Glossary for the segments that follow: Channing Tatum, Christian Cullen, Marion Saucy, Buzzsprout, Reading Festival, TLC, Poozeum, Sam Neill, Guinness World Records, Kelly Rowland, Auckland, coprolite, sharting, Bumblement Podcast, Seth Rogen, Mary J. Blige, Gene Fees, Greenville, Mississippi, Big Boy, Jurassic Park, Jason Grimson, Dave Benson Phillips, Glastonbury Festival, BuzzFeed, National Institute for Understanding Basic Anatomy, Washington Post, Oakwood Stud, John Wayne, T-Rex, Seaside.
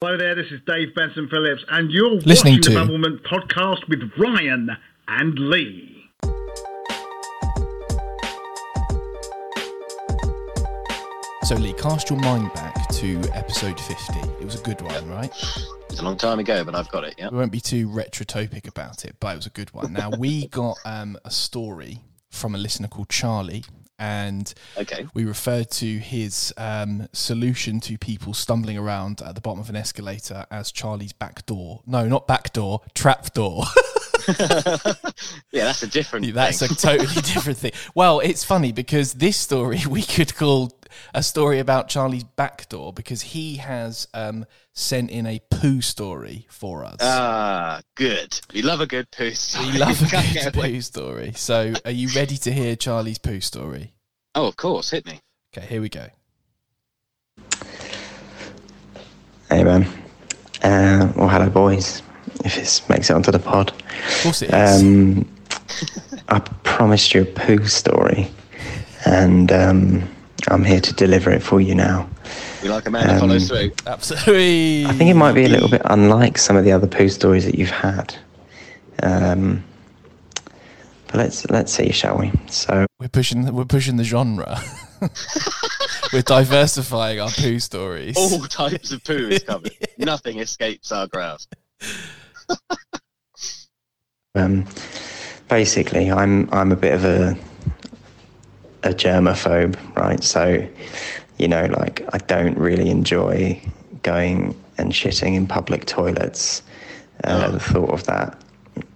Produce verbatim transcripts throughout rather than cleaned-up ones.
Hello there, this is Dave Benson Phillips, and you're listening watching to the Bumblement Podcast with Ryan and Lee. So Lee, cast your mind back to episode fifty. It was a good one, yep. Right? It was a long time ago, but I've got it, yeah. We won't be too retrotopic about it, but it was a good one. Now, we got um, a story from a listener called Charlie. And okay. We referred to his um, solution to people stumbling around at the bottom of an escalator as Charlie's back door. No, not back door, trap door. yeah, that's a different yeah, that's thing. That's a totally different thing. Well, it's funny because this story we could call a story about Charlie's back door because he has um, sent in a poo story for us. Ah, uh, good. We love a good poo story. We love a good poo story. So are you ready to hear Charlie's poo story? Oh, of course. Hit me. Okay, here we go. Hey, man. Uh, well, hello, boys. If it makes it onto the pod. Of course it is. Um, I promised you a poo story, and um, I'm here to deliver it for you now. We like a man um, that follows through. Absolutely. I think it might be a little bit unlike some of the other poo stories that you've had. Um, but let's let's see, shall we? So we're pushing we're pushing the genre. We're diversifying our poo stories. All types of poo is covered. yeah. Nothing escapes our grasp. um, basically, I'm I'm a bit of a a germaphobe, right? So, you know, like I don't really enjoy going and shitting in public toilets. Uh, oh. The thought of that.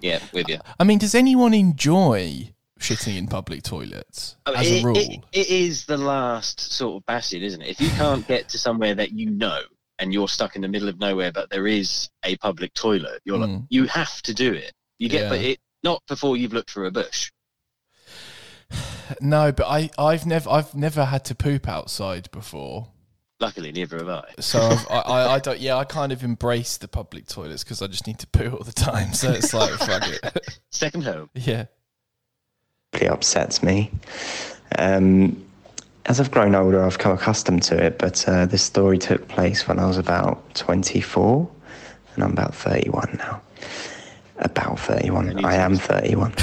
Yeah, with you. I mean, does anyone enjoy shitting in public toilets oh, as it, a rule? It, it is the last sort of bastion, isn't it? If you can't get to somewhere that you know. And you're stuck in the middle of nowhere, but there is a public toilet. You're mm. like, you have to do it. You get, yeah. but it not before you've looked through a bush. No, but I, I've never, I've never had to poop outside before. Luckily, neither have I. So I've, I, I, I don't. Yeah, I kind of embrace the public toilets because I just need to poo all the time. So it's like fuck it. Second home. Yeah. Really upsets me. Um. As I've grown older, I've come accustomed to it, but uh, this story took place when I was about twenty-four, and I'm about thirty-one now. About thirty-one. I am thirty-one.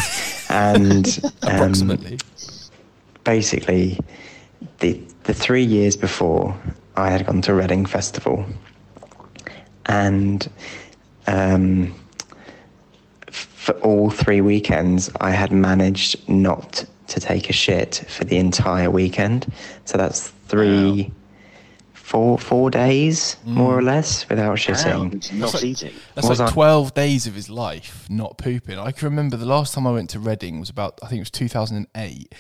And um, approximately. Basically, the the three years before, I had gone to Reading Festival, and um, for all three weekends, I had managed not to take a shit for the entire weekend. So that's three, wow. four, four days, mm. more or less, without shitting. Wow. Not that's eating. Like, that's was like I... twelve days of his life not pooping. I can remember the last time I went to Reading was about, I think it was two thousand eight,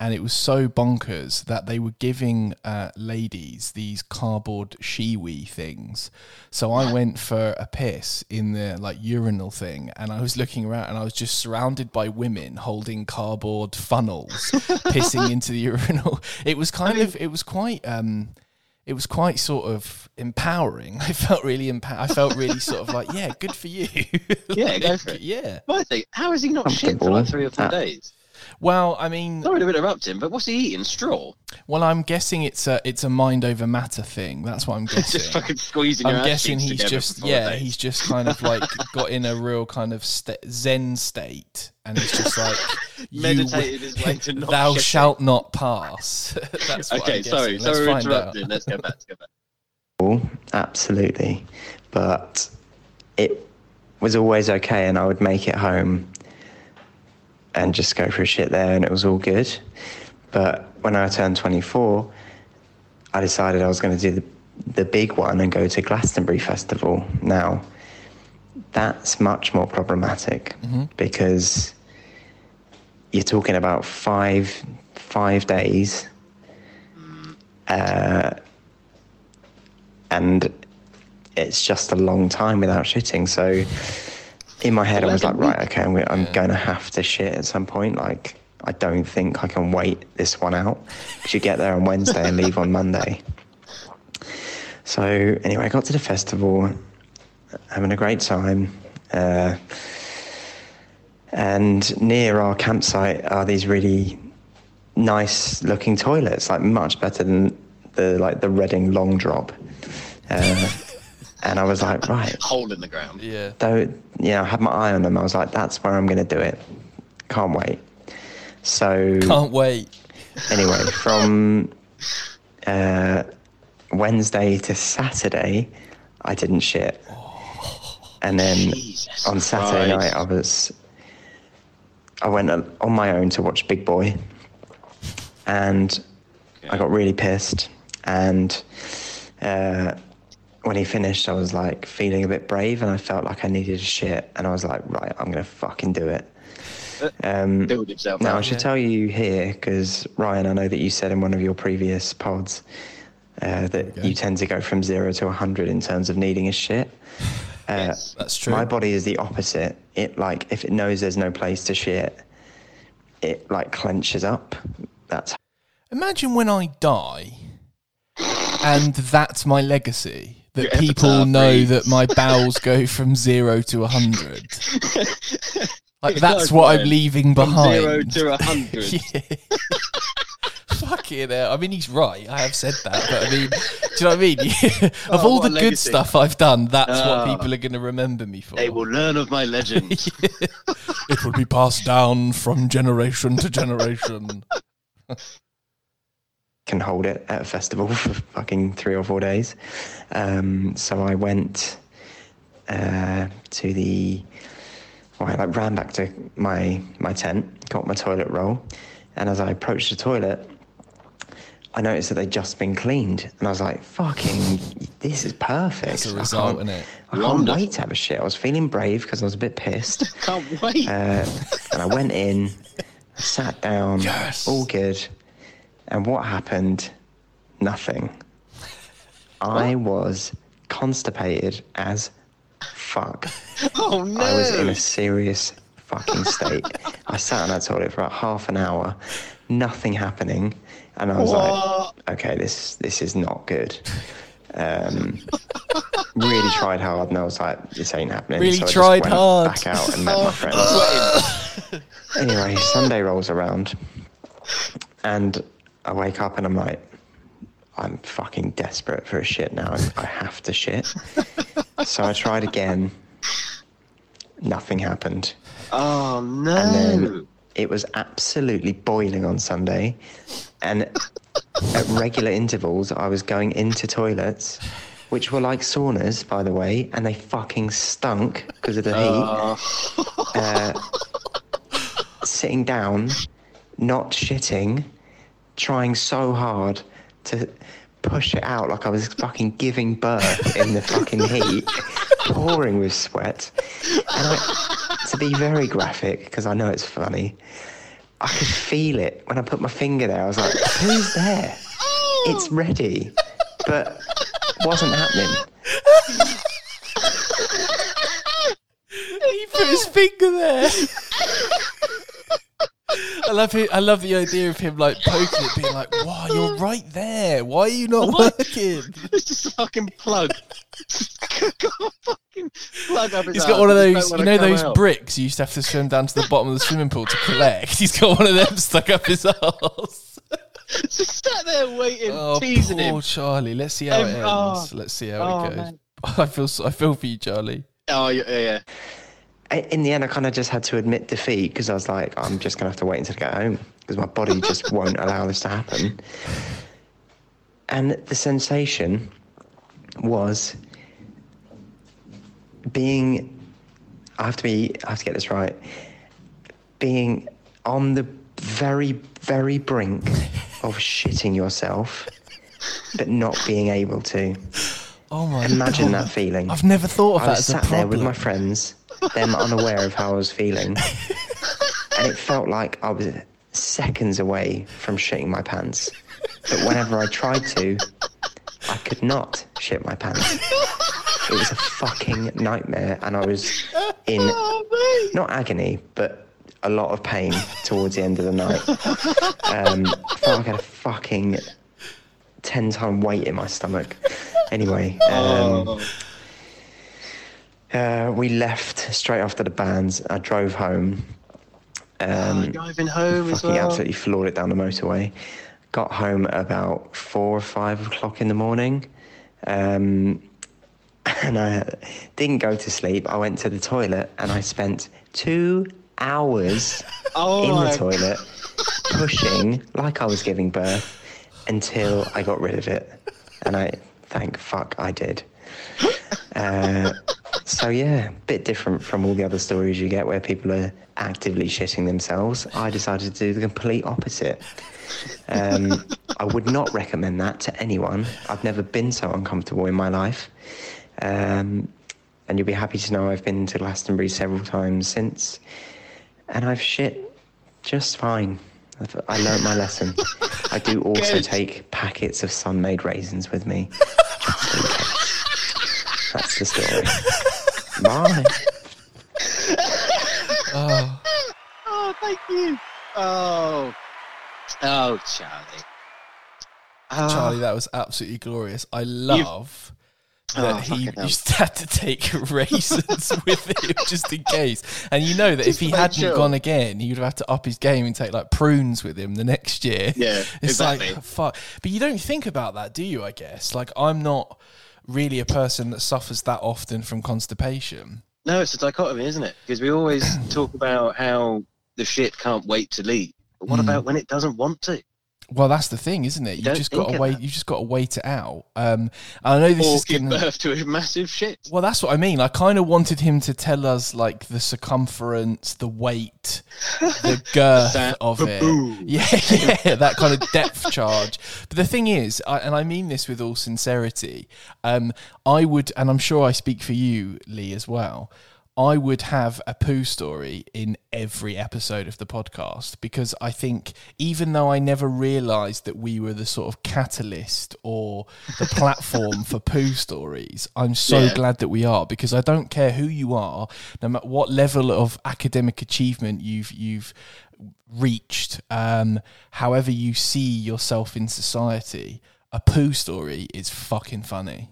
and it was so bonkers that they were giving uh, ladies these cardboard shiwi things. So I went for a piss in the like urinal thing, and I was looking around, and I was just surrounded by women holding cardboard funnels, pissing into the urinal. It was kind I mean, of, it was quite, um, it was quite sort of empowering. I felt really, empow- I felt really sort of like, yeah, good for you. Yeah, like, go for it. Yeah. My thing, how is he not shit for like three or four that- days? Well, I mean... Sorry to interrupt him, but what's he eating? Straw? Well, I'm guessing it's a it's a mind over matter thing. That's what I'm guessing. Just fucking squeezing your I'm guessing he's just, yeah, days. He's just kind of like got in a real kind of st- zen state. And it's just like... Meditated his way to not Thou shitting. Shalt not pass. That's what okay, I'm sorry. Let's sorry we're interrupting. Out. Let's go back. Let's go back. Oh, absolutely. But it was always okay, and I would make it home and just go for a shit there, and it was all good. But when I turned twenty-four, I decided I was going to do the the big one and go to Glastonbury Festival. Now, that's much more problematic mm-hmm. because you're talking about five five days, uh, and it's just a long time without shitting. So. In my head, I was like, right, okay, I'm, I'm yeah. going to have to shit at some point. Like, I don't think I can wait this one out. Because you get there on Wednesday and leave on Monday. So, anyway, I got to the festival, having a great time. Uh, and near our campsite are these really nice-looking toilets, like much better than the like the Reading Long Drop. Uh And I was like, right. Hole in the ground. Yeah. So, yeah, I had my eye on them. I was like, that's where I'm going to do it. Can't wait. So. Can't wait. Anyway, from uh, Wednesday to Saturday, I didn't shit. Oh, and then Jesus on Saturday Christ. night, I was. I went on my own to watch Big Boy. And okay. I got really pissed. And. Uh, When he finished, I was like feeling a bit brave, and I felt like I needed a shit, and I was like, right, I'm gonna fucking do it. Um, Build himself now, out, I should yeah. tell you here, because Ryan, I know that you said in one of your previous pods uh, that you tend to go from zero to a hundred in terms of needing a shit. Uh, yes, that's true. My body is the opposite. It like if it knows there's no place to shit, it like clenches up. That's. Imagine when I die, and that's my legacy. That Your people know reads. that my bowels go from zero to a hundred. Like, that's what I'm leaving behind. From zero to a hundred. Fucking hell. I mean, he's right. I have said that. But I mean, do you know what I mean? of oh, all the legacy. good stuff I've done, that's uh, what people are going to remember me for. They will learn of my legend. It will be passed down from generation to generation. Can hold it at a festival for fucking three or four days. Um, so I went uh, to the, well, I like ran back to my my tent, got my toilet roll, and as I approached the toilet, I noticed that they'd just been cleaned, and I was like, "Fucking, this is perfect." That's a result, isn't it? I can't Wonderful. wait to have a shit. I was feeling brave because I was a bit pissed. Can't wait. Uh, and I went in, sat down, yes. all good. And what happened? Nothing. I was constipated as fuck. Oh, no. I was in a serious fucking state. I sat on that toilet for about half an hour, nothing happening. And I was what? like, okay, this this is not good. Um, really tried hard, and I was like, this ain't happening. Really so I tried just went hard. back out and met my friends. Anyway, Sunday rolls around, and I wake up and I'm like, I'm fucking desperate for a shit now. I have to shit. So I tried again. Nothing happened. Oh, no. And then it was absolutely boiling on Sunday. And at regular intervals, I was going into toilets, which were like saunas, by the way, and they fucking stunk because of the heat. Oh. Uh, sitting down, not shitting. Trying so hard to push it out like I was fucking giving birth in the fucking heat, pouring with sweat. And I, to be very graphic, because I know it's funny, I could feel it when I put my finger there. I was like, who's there? It's ready. But it wasn't happening. He put his finger there. I love it. I love the idea of him like poking it, being like, "Wow, you're right there. Why are you not what? working?" It's just a fucking plug. got fucking plug up his He's got one of those, you know, those out. bricks you used to have to swim down to the bottom of the swimming pool to collect. He's got one of them stuck up his arse. Just sat there waiting, oh, teasing poor him. Oh, Charlie. Let's see how um, it ends. Oh, Let's see how oh, it goes. Man. I feel, so, I feel for you, Charlie. Oh yeah. yeah. In the end, I kind of just had to admit defeat because I was like, I'm just going to have to wait until I get home because my body just won't allow this to happen. And the sensation was being, I have to be, I have to get this right, being on the very, very brink of shitting yourself, but not being able to. Oh my Imagine God. that feeling. I've never thought of I that as a problem. I sat there with my friends, them unaware of how I was feeling, and it felt like I was seconds away from shitting my pants, but whenever I tried to, I could not shit my pants. It was a fucking nightmare, and I was in oh, not agony but a lot of pain towards the end of the night. um, I felt like I had a fucking ten ton weight in my stomach. Anyway, um oh. Uh, we left straight after the bands. I drove home. Um, oh, driving home as well. Fucking absolutely floored it down the motorway. Got home about four or five o'clock in the morning. Um, and I didn't go to sleep. I went to the toilet and I spent two hours oh in the toilet pushing like I was giving birth until I got rid of it. And I, thank fuck, I did. Uh, so, yeah, bit different from all the other stories you get where people are actively shitting themselves. I decided to do the complete opposite. Um, I would not recommend that to anyone. I've never been so uncomfortable in my life. Um, and you'll be happy to know I've been to Glastonbury several times since. And I've shit just fine. I've, I learnt my lesson. I do also Good. take packets of sun-made raisins with me. Just in case. That's the story. Bye. Oh. Oh, thank you. Oh. Oh, Charlie. Oh. Charlie, that was absolutely glorious. I love You've... that oh, he just had to take raisins with him just in case. And you know that just if he hadn't sure. gone again, he would have had to up his game and take like prunes with him the next year. Yeah, it's exactly. like, fuck. But you don't think about that, do you, I guess? Like, I'm not really a person that suffers that often from constipation. No, it's a dichotomy, isn't it? Because we always talk about how the shit can't wait to leave. But what mm. about when it doesn't want to? Well, that's the thing, isn't it? You, you just got to wait. You just got to wait it out. Um, I know this or is give gonna... birth to a massive shit. Well, that's what I mean. I kind of wanted him to tell us like the circumference, the weight, the girth that, of it. Yeah, yeah, that kind of depth charge. But the thing is, I, and I mean this with all sincerity, um, I would, and I'm sure I speak for you, Lee, as well. I would have a poo story in every episode of the podcast because I think even though I never realised that we were the sort of catalyst or the platform for poo stories, I'm so yeah. glad that we are because I don't care who you are, no matter what level of academic achievement you've you've reached, um, however you see yourself in society, a poo story is fucking funny.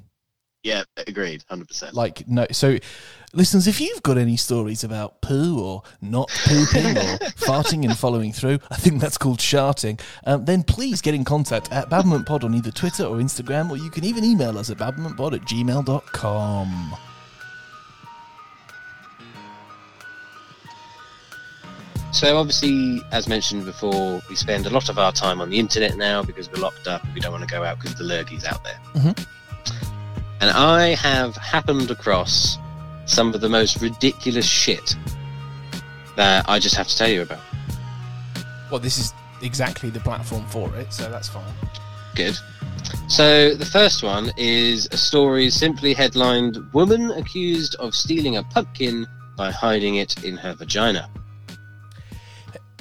Yeah, agreed, one hundred percent. Like, no, so, listeners, if you've got any stories about poo or not pooping or farting and following through, I think that's called sharting, um, then please get in contact at BumblementPod on either Twitter or Instagram, or you can even email us at bumblementpod at gmail dot com. So, obviously, as mentioned before, we spend a lot of our time on the internet now because we're locked up, we don't want to go out because the lurgy's out there. Mm-hmm. And I have happened across some of the most ridiculous shit that I just have to tell you about. Well, this is exactly the platform for it, so that's fine. Good. So the first one is a story simply headlined, "Woman accused of stealing a pumpkin by hiding it in her vagina."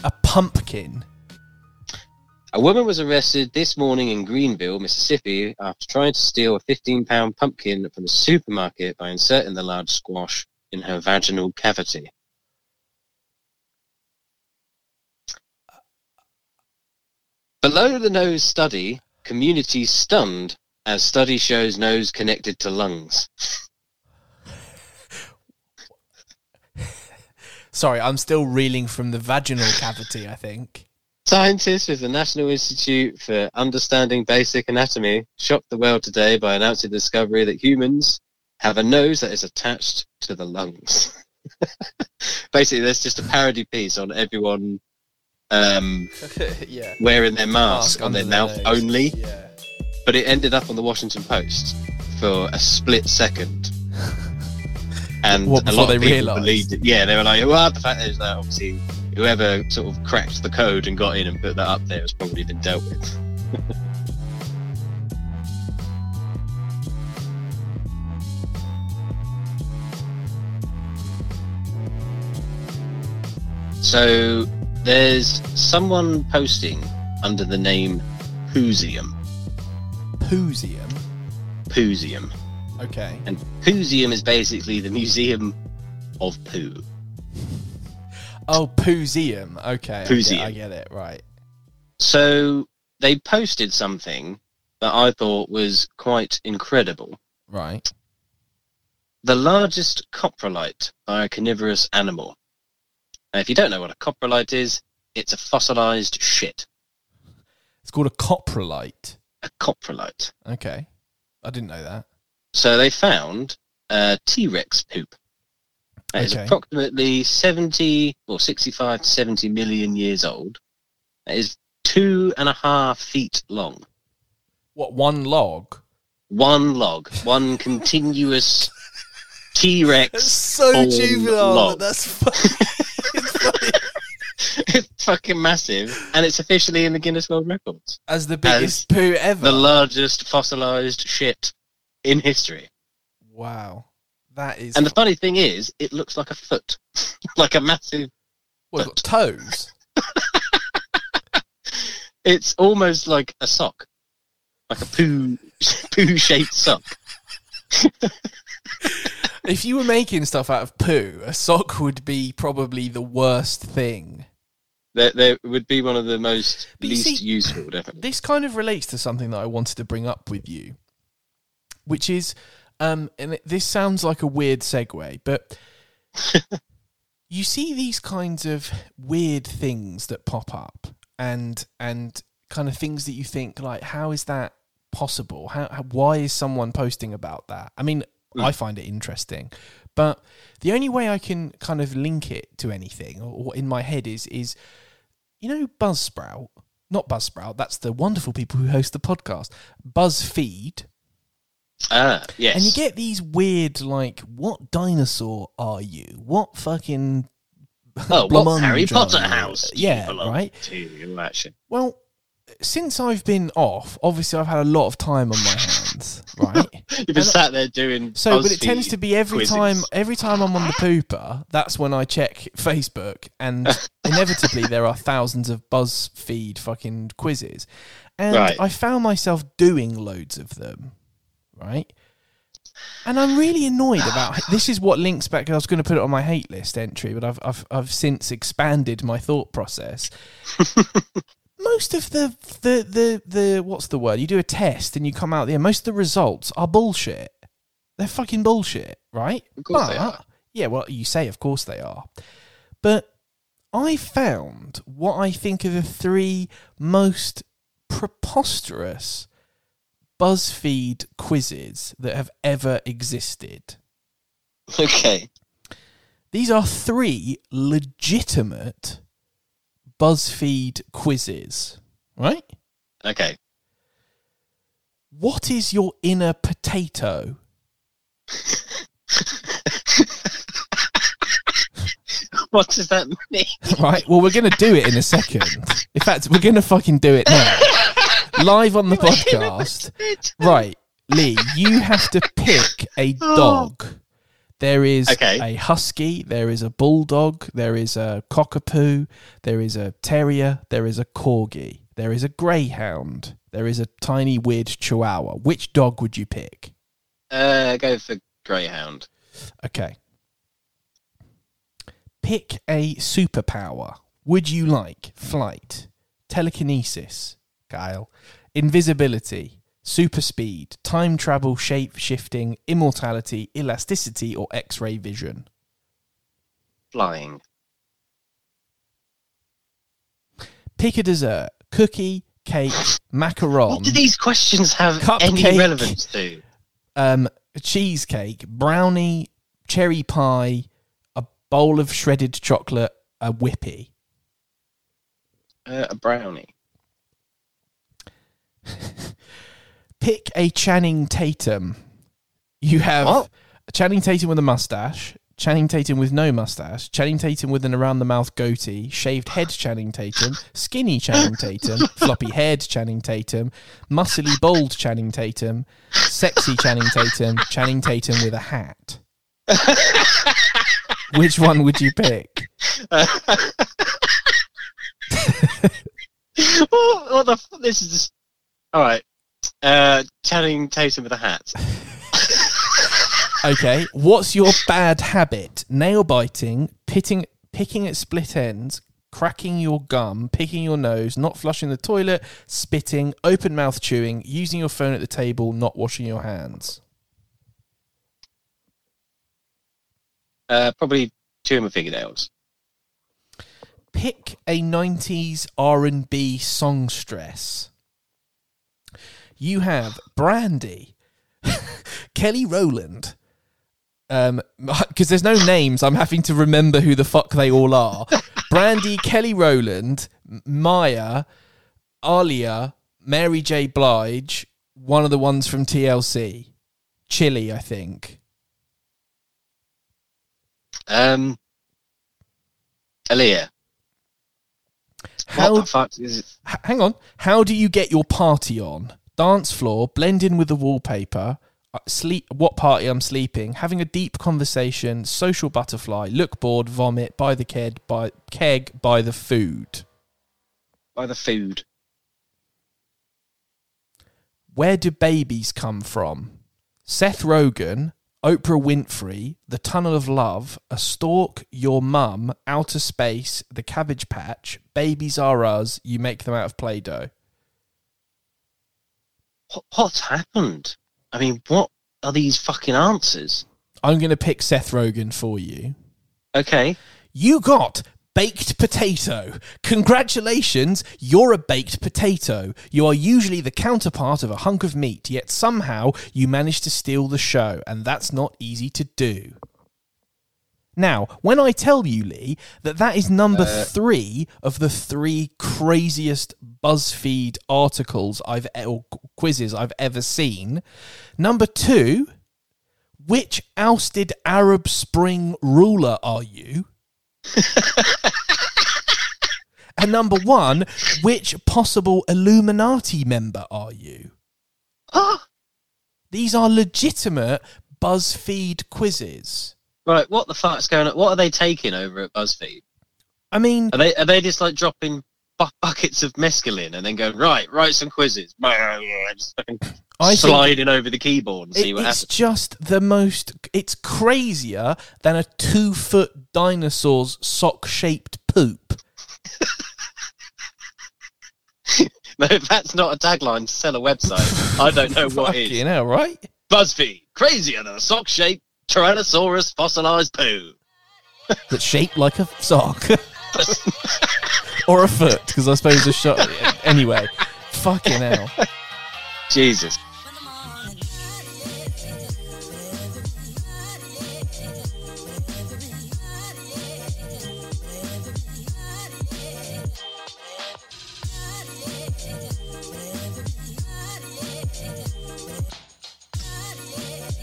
A pumpkin? A woman was arrested this morning in Greenville, Mississippi, after trying to steal a fifteen-pound pumpkin from a supermarket by inserting the large squash in her vaginal cavity. Below-the-nose study, community stunned as study shows nose connected to lungs. Sorry, I'm still reeling from the vaginal cavity, I think. Scientists with the National Institute for Understanding Basic Anatomy shocked the world today by announcing the discovery that humans have a nose that is attached to the lungs. Basically, there's just a parody piece on everyone um, yeah. wearing their mask, mask on their, their mouth nose. only, yeah. but it ended up on the Washington Post for a split second. And what, a lot they of people realized? believed it. Yeah, they were like, well, the fact is that obviously whoever sort of cracked the code and got in and put that up there has probably been dealt with. So there's someone posting under the name Poozeum. Poozeum? Poozeum. Okay. And Poozeum is basically the museum of poo. Oh, Poozeum. Okay. Poozeum. I, I get it. Right. So they posted something that I thought was quite incredible. Right. The largest coprolite by a carnivorous animal. Now, if you don't know what a coprolite is, it's a fossilised shit. It's called a coprolite? A coprolite. Okay. I didn't know that. So they found uh, T-Rex poop. That is okay. approximately seventy or sixty-five to seventy million years old. That is two and a half feet long. What, one log? One log. One continuous T-Rex. That's so juvenile. Log. That's funny. It's funny. It's fucking massive, and it's officially in the Guinness World Records as the biggest as poo ever, the largest fossilized shit in history. Wow, that is. And the funny thing is, it looks like a foot, like a massive. Well, it's got toes. It's almost like a sock, like a poo poo shaped sock. If you were making stuff out of poo, a sock would be probably the worst thing. There, there would be one of the most least see, useful, definitely. This kind of relates to something that I wanted to bring up with you, which is, um, and this sounds like a weird segue, but you see these kinds of weird things that pop up and and kind of things that you think, like, how is that possible? How, how why is someone posting about that? I mean, mm. I find it interesting. But the only way I can kind of link it to anything, or, or in my head, is, is you know, Buzzsprout, not Buzzsprout, that's the wonderful people who host the podcast, BuzzFeed. Ah, yes. And you get these weird, like, what dinosaur are you? What fucking... Oh, what Harry Potter house do yeah, you right? to, actually? Well, since I've been off, obviously I've had a lot of time on my hands, right? You've been and sat there doing so, BuzzFeed but it tends to be every quizzes. time. Every time I'm on the pooper, that's when I check Facebook, and inevitably there are thousands of BuzzFeed fucking quizzes, and right. I found myself doing loads of them, right? And I'm really annoyed about this. Is what links back. I was going to put it on my hate list entry, but I've I've, I've since expanded my thought process. Most of the, the, the, the, what's the word? You do a test and you come out there. Most of the results are bullshit. They're fucking bullshit, right? Of course but, they are. Yeah, well, you say of course they are. But I found what I think are the three most preposterous BuzzFeed quizzes that have ever existed. Okay. These are three legitimate BuzzFeed quizzes, right? Okay. What is your inner potato? What does that mean? Right, well, we're going to do it in a second. In fact, we're going to fucking do it now. Live on the your podcast. Right, Lee, you have to pick a dog. Oh. There is okay. a husky, there is a bulldog, there is a cockapoo, there is a terrier, there is a corgi, there is a greyhound, there is a tiny weird chihuahua. Which dog would you pick? Uh, go for greyhound. Okay. Pick a superpower. Would you like flight, telekinesis, Kyle, invisibility, super speed, time travel, shape shifting, immortality, elasticity, or X-ray vision? Flying. Pick a dessert: cookie, cake, macaron. What do these questions have cupcake, any relevance to? Um, cheesecake, brownie, cherry pie, a bowl of shredded chocolate, a whippy. Uh, a brownie. Pick a Channing Tatum. You have what? Channing Tatum with a mustache, Channing Tatum with no mustache, Channing Tatum with an around-the-mouth goatee, shaved head Channing Tatum, skinny Channing Tatum, floppy-haired Channing Tatum, muscly bald Channing Tatum, sexy Channing Tatum, Channing Tatum with a hat. Which one would you pick? oh, what the fuck? This is just... All right. Uh, Channing Tatum with a hat. Okay, what's your bad habit? Nail biting, pitting, picking at split ends, cracking your gum, picking your nose, not flushing the toilet, spitting, open mouth chewing, using your phone at the table, not washing your hands. Uh, probably chewing my fingernails. Pick a nineties R and B songstress. You have Brandy, Kelly Rowland, um because there's no names, I'm having to remember who the fuck they all are. Brandy, Kelly Rowland, Maya, Alia, Mary J. Blige, one of the ones from T L C, Chili, I think. Um, Alia. How, what the fuck is it? Hang on. How do you get your party on? Dance floor, blend in with the wallpaper, sleep. What party I'm sleeping, having a deep conversation, social butterfly, look bored, vomit, buy the keg, buy, keg, buy the food. Buy the food. Where do babies come from? Seth Rogen, Oprah Winfrey, The Tunnel of Love, A Stork, Your Mum, Outer Space, The Cabbage Patch, Babies Are Us, You Make Them Out of Play-Doh. What, what's happened? I mean, what are these fucking answers? I'm going to pick Seth Rogen for you. Okay. You got baked potato. Congratulations, you're a baked potato. You are usually the counterpart of a hunk of meat, yet somehow you manage to steal the show, and that's not easy to do. Now, when I tell you, Lee, that that is number uh, three of the three craziest BuzzFeed articles I've or quizzes I've ever seen. Number two, which ousted Arab Spring ruler are you? And number one, which possible Illuminati member are you? Huh? These are legitimate BuzzFeed quizzes. Right, what the fuck's going on? What are they taking over at BuzzFeed? I mean, are they are they just like dropping bu- buckets of mescaline and then going, right, write some quizzes, just sliding over the keyboard and it, see what it's happens? It's just the most. It's crazier than a two-foot dinosaur's sock-shaped poop. No, if that's not a tagline to sell a website, I don't know what is. You know, right? BuzzFeed, crazier than a sock-shaped Tyrannosaurus fossilised poo. That's shaped like a sock. Or a foot, because I suppose a shot. Anyway, fucking hell. Jesus.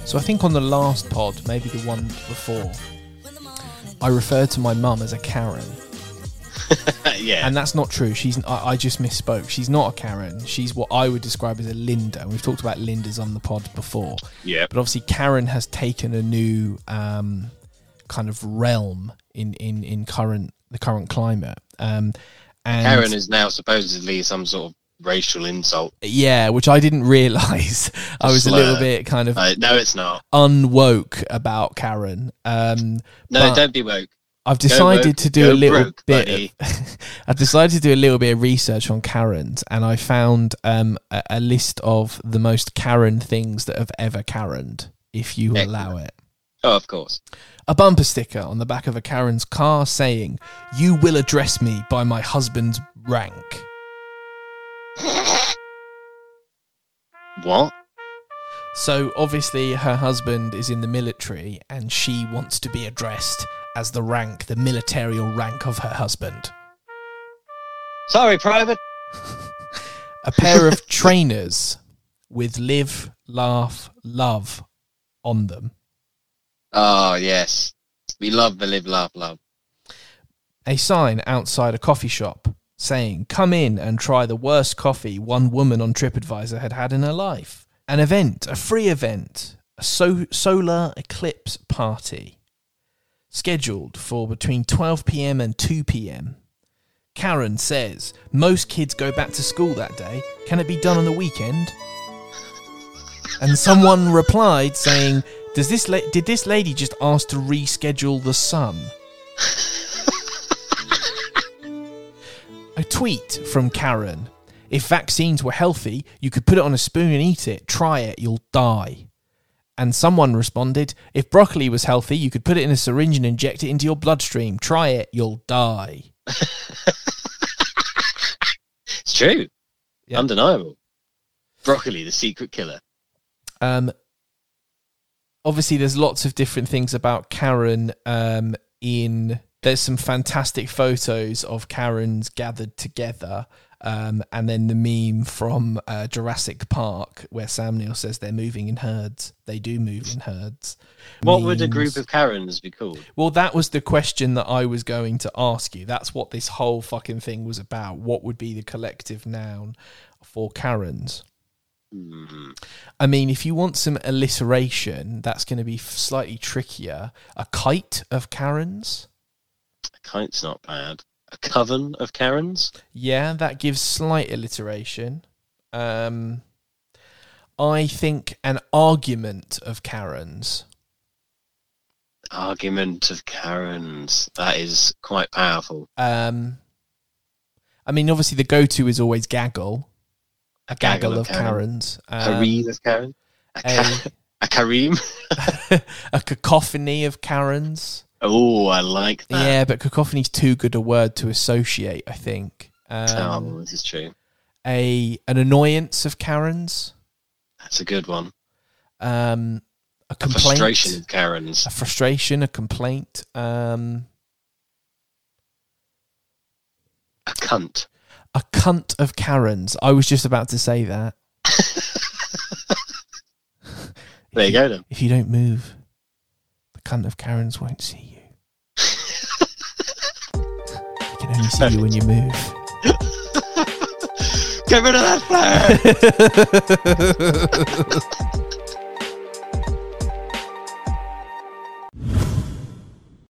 So I think on the last pod, maybe the one before, I referred to my mum as a Karen. Yeah. And that's not true. She's I, I just misspoke. She's not a Karen. She's what I would describe as a Linda. We've talked about Lindas on the pod before. Yeah. But obviously Karen has taken a new um, kind of realm in, in, in current the current climate. Um, and Karen is now supposedly some sort of racial insult. Yeah, which I didn't realise. I was slur. a little bit kind of... Uh, no, it's not. ...unwoke about Karen. Um, no, don't be woke. I've decided woke, to do a little broke, bit... Of, I've decided to do a little bit of research on Karens, and I found um, a, a list of the most Karen things that have ever Karened, if you Excellent. allow it. Oh, of course. A bumper sticker on the back of a Karen's car saying, "You will address me by my husband's rank." What? So obviously her husband is in the military and she wants to be addressed as the rank, the military rank of her husband. Sorry, Private. A pair of trainers with live, laugh, love on them. Oh, yes. We love the live, laugh, love. A sign outside a coffee shop saying, "Come in and try the worst coffee one woman on TripAdvisor had had in her life." An event, a free event, a so- solar eclipse party, scheduled for between twelve p.m. and two p.m. Karen says, "Most kids go back to school that day. Can it be done on the weekend?" And someone replied saying, "Does this la- did this lady just ask to reschedule the sun?" A tweet from Karen: "If vaccines were healthy, you could put it on a spoon and eat it. Try it, you'll die." And someone responded, "If broccoli was healthy, you could put it in a syringe and inject it into your bloodstream. Try it, you'll die." It's true. Yep. Undeniable. Broccoli, the secret killer. Um, obviously there's lots of different things about Karen um, in... There's some fantastic photos of Karens gathered together. Um, and then the meme from uh, Jurassic Park where Sam Neill says they're moving in herds. They do move in herds. What Memes. Would a group of Karens be called? Well, that was the question that I was going to ask you. That's what this whole fucking thing was about. What would be the collective noun for Karens? Mm-hmm. I mean, if you want some alliteration, that's going to be slightly trickier. A kite of Karens? A kite's not bad. A coven of Karens? Yeah, that gives slight alliteration. Um, I think an argument of Karens. Argument of Karens. That is quite powerful. Um, I mean, obviously the go-to is always gaggle. A gaggle, gaggle of, of Karens. Karen. Um, a reel of Karen. A, a, ca- a Kareem. A cacophony of Karens. Oh, I like that. Yeah, but cacophony's too good a word to associate, I think. Um, oh, this is true. A An annoyance of Karens. That's a good one. Um, a complaint. A frustration of Karens. A frustration, a complaint. Um, a cunt. A cunt of Karens. I was just about to say that. There you go, then. If you don't move... Cunt of Karens won't see you. They can only see you when you move. Get rid of that flag!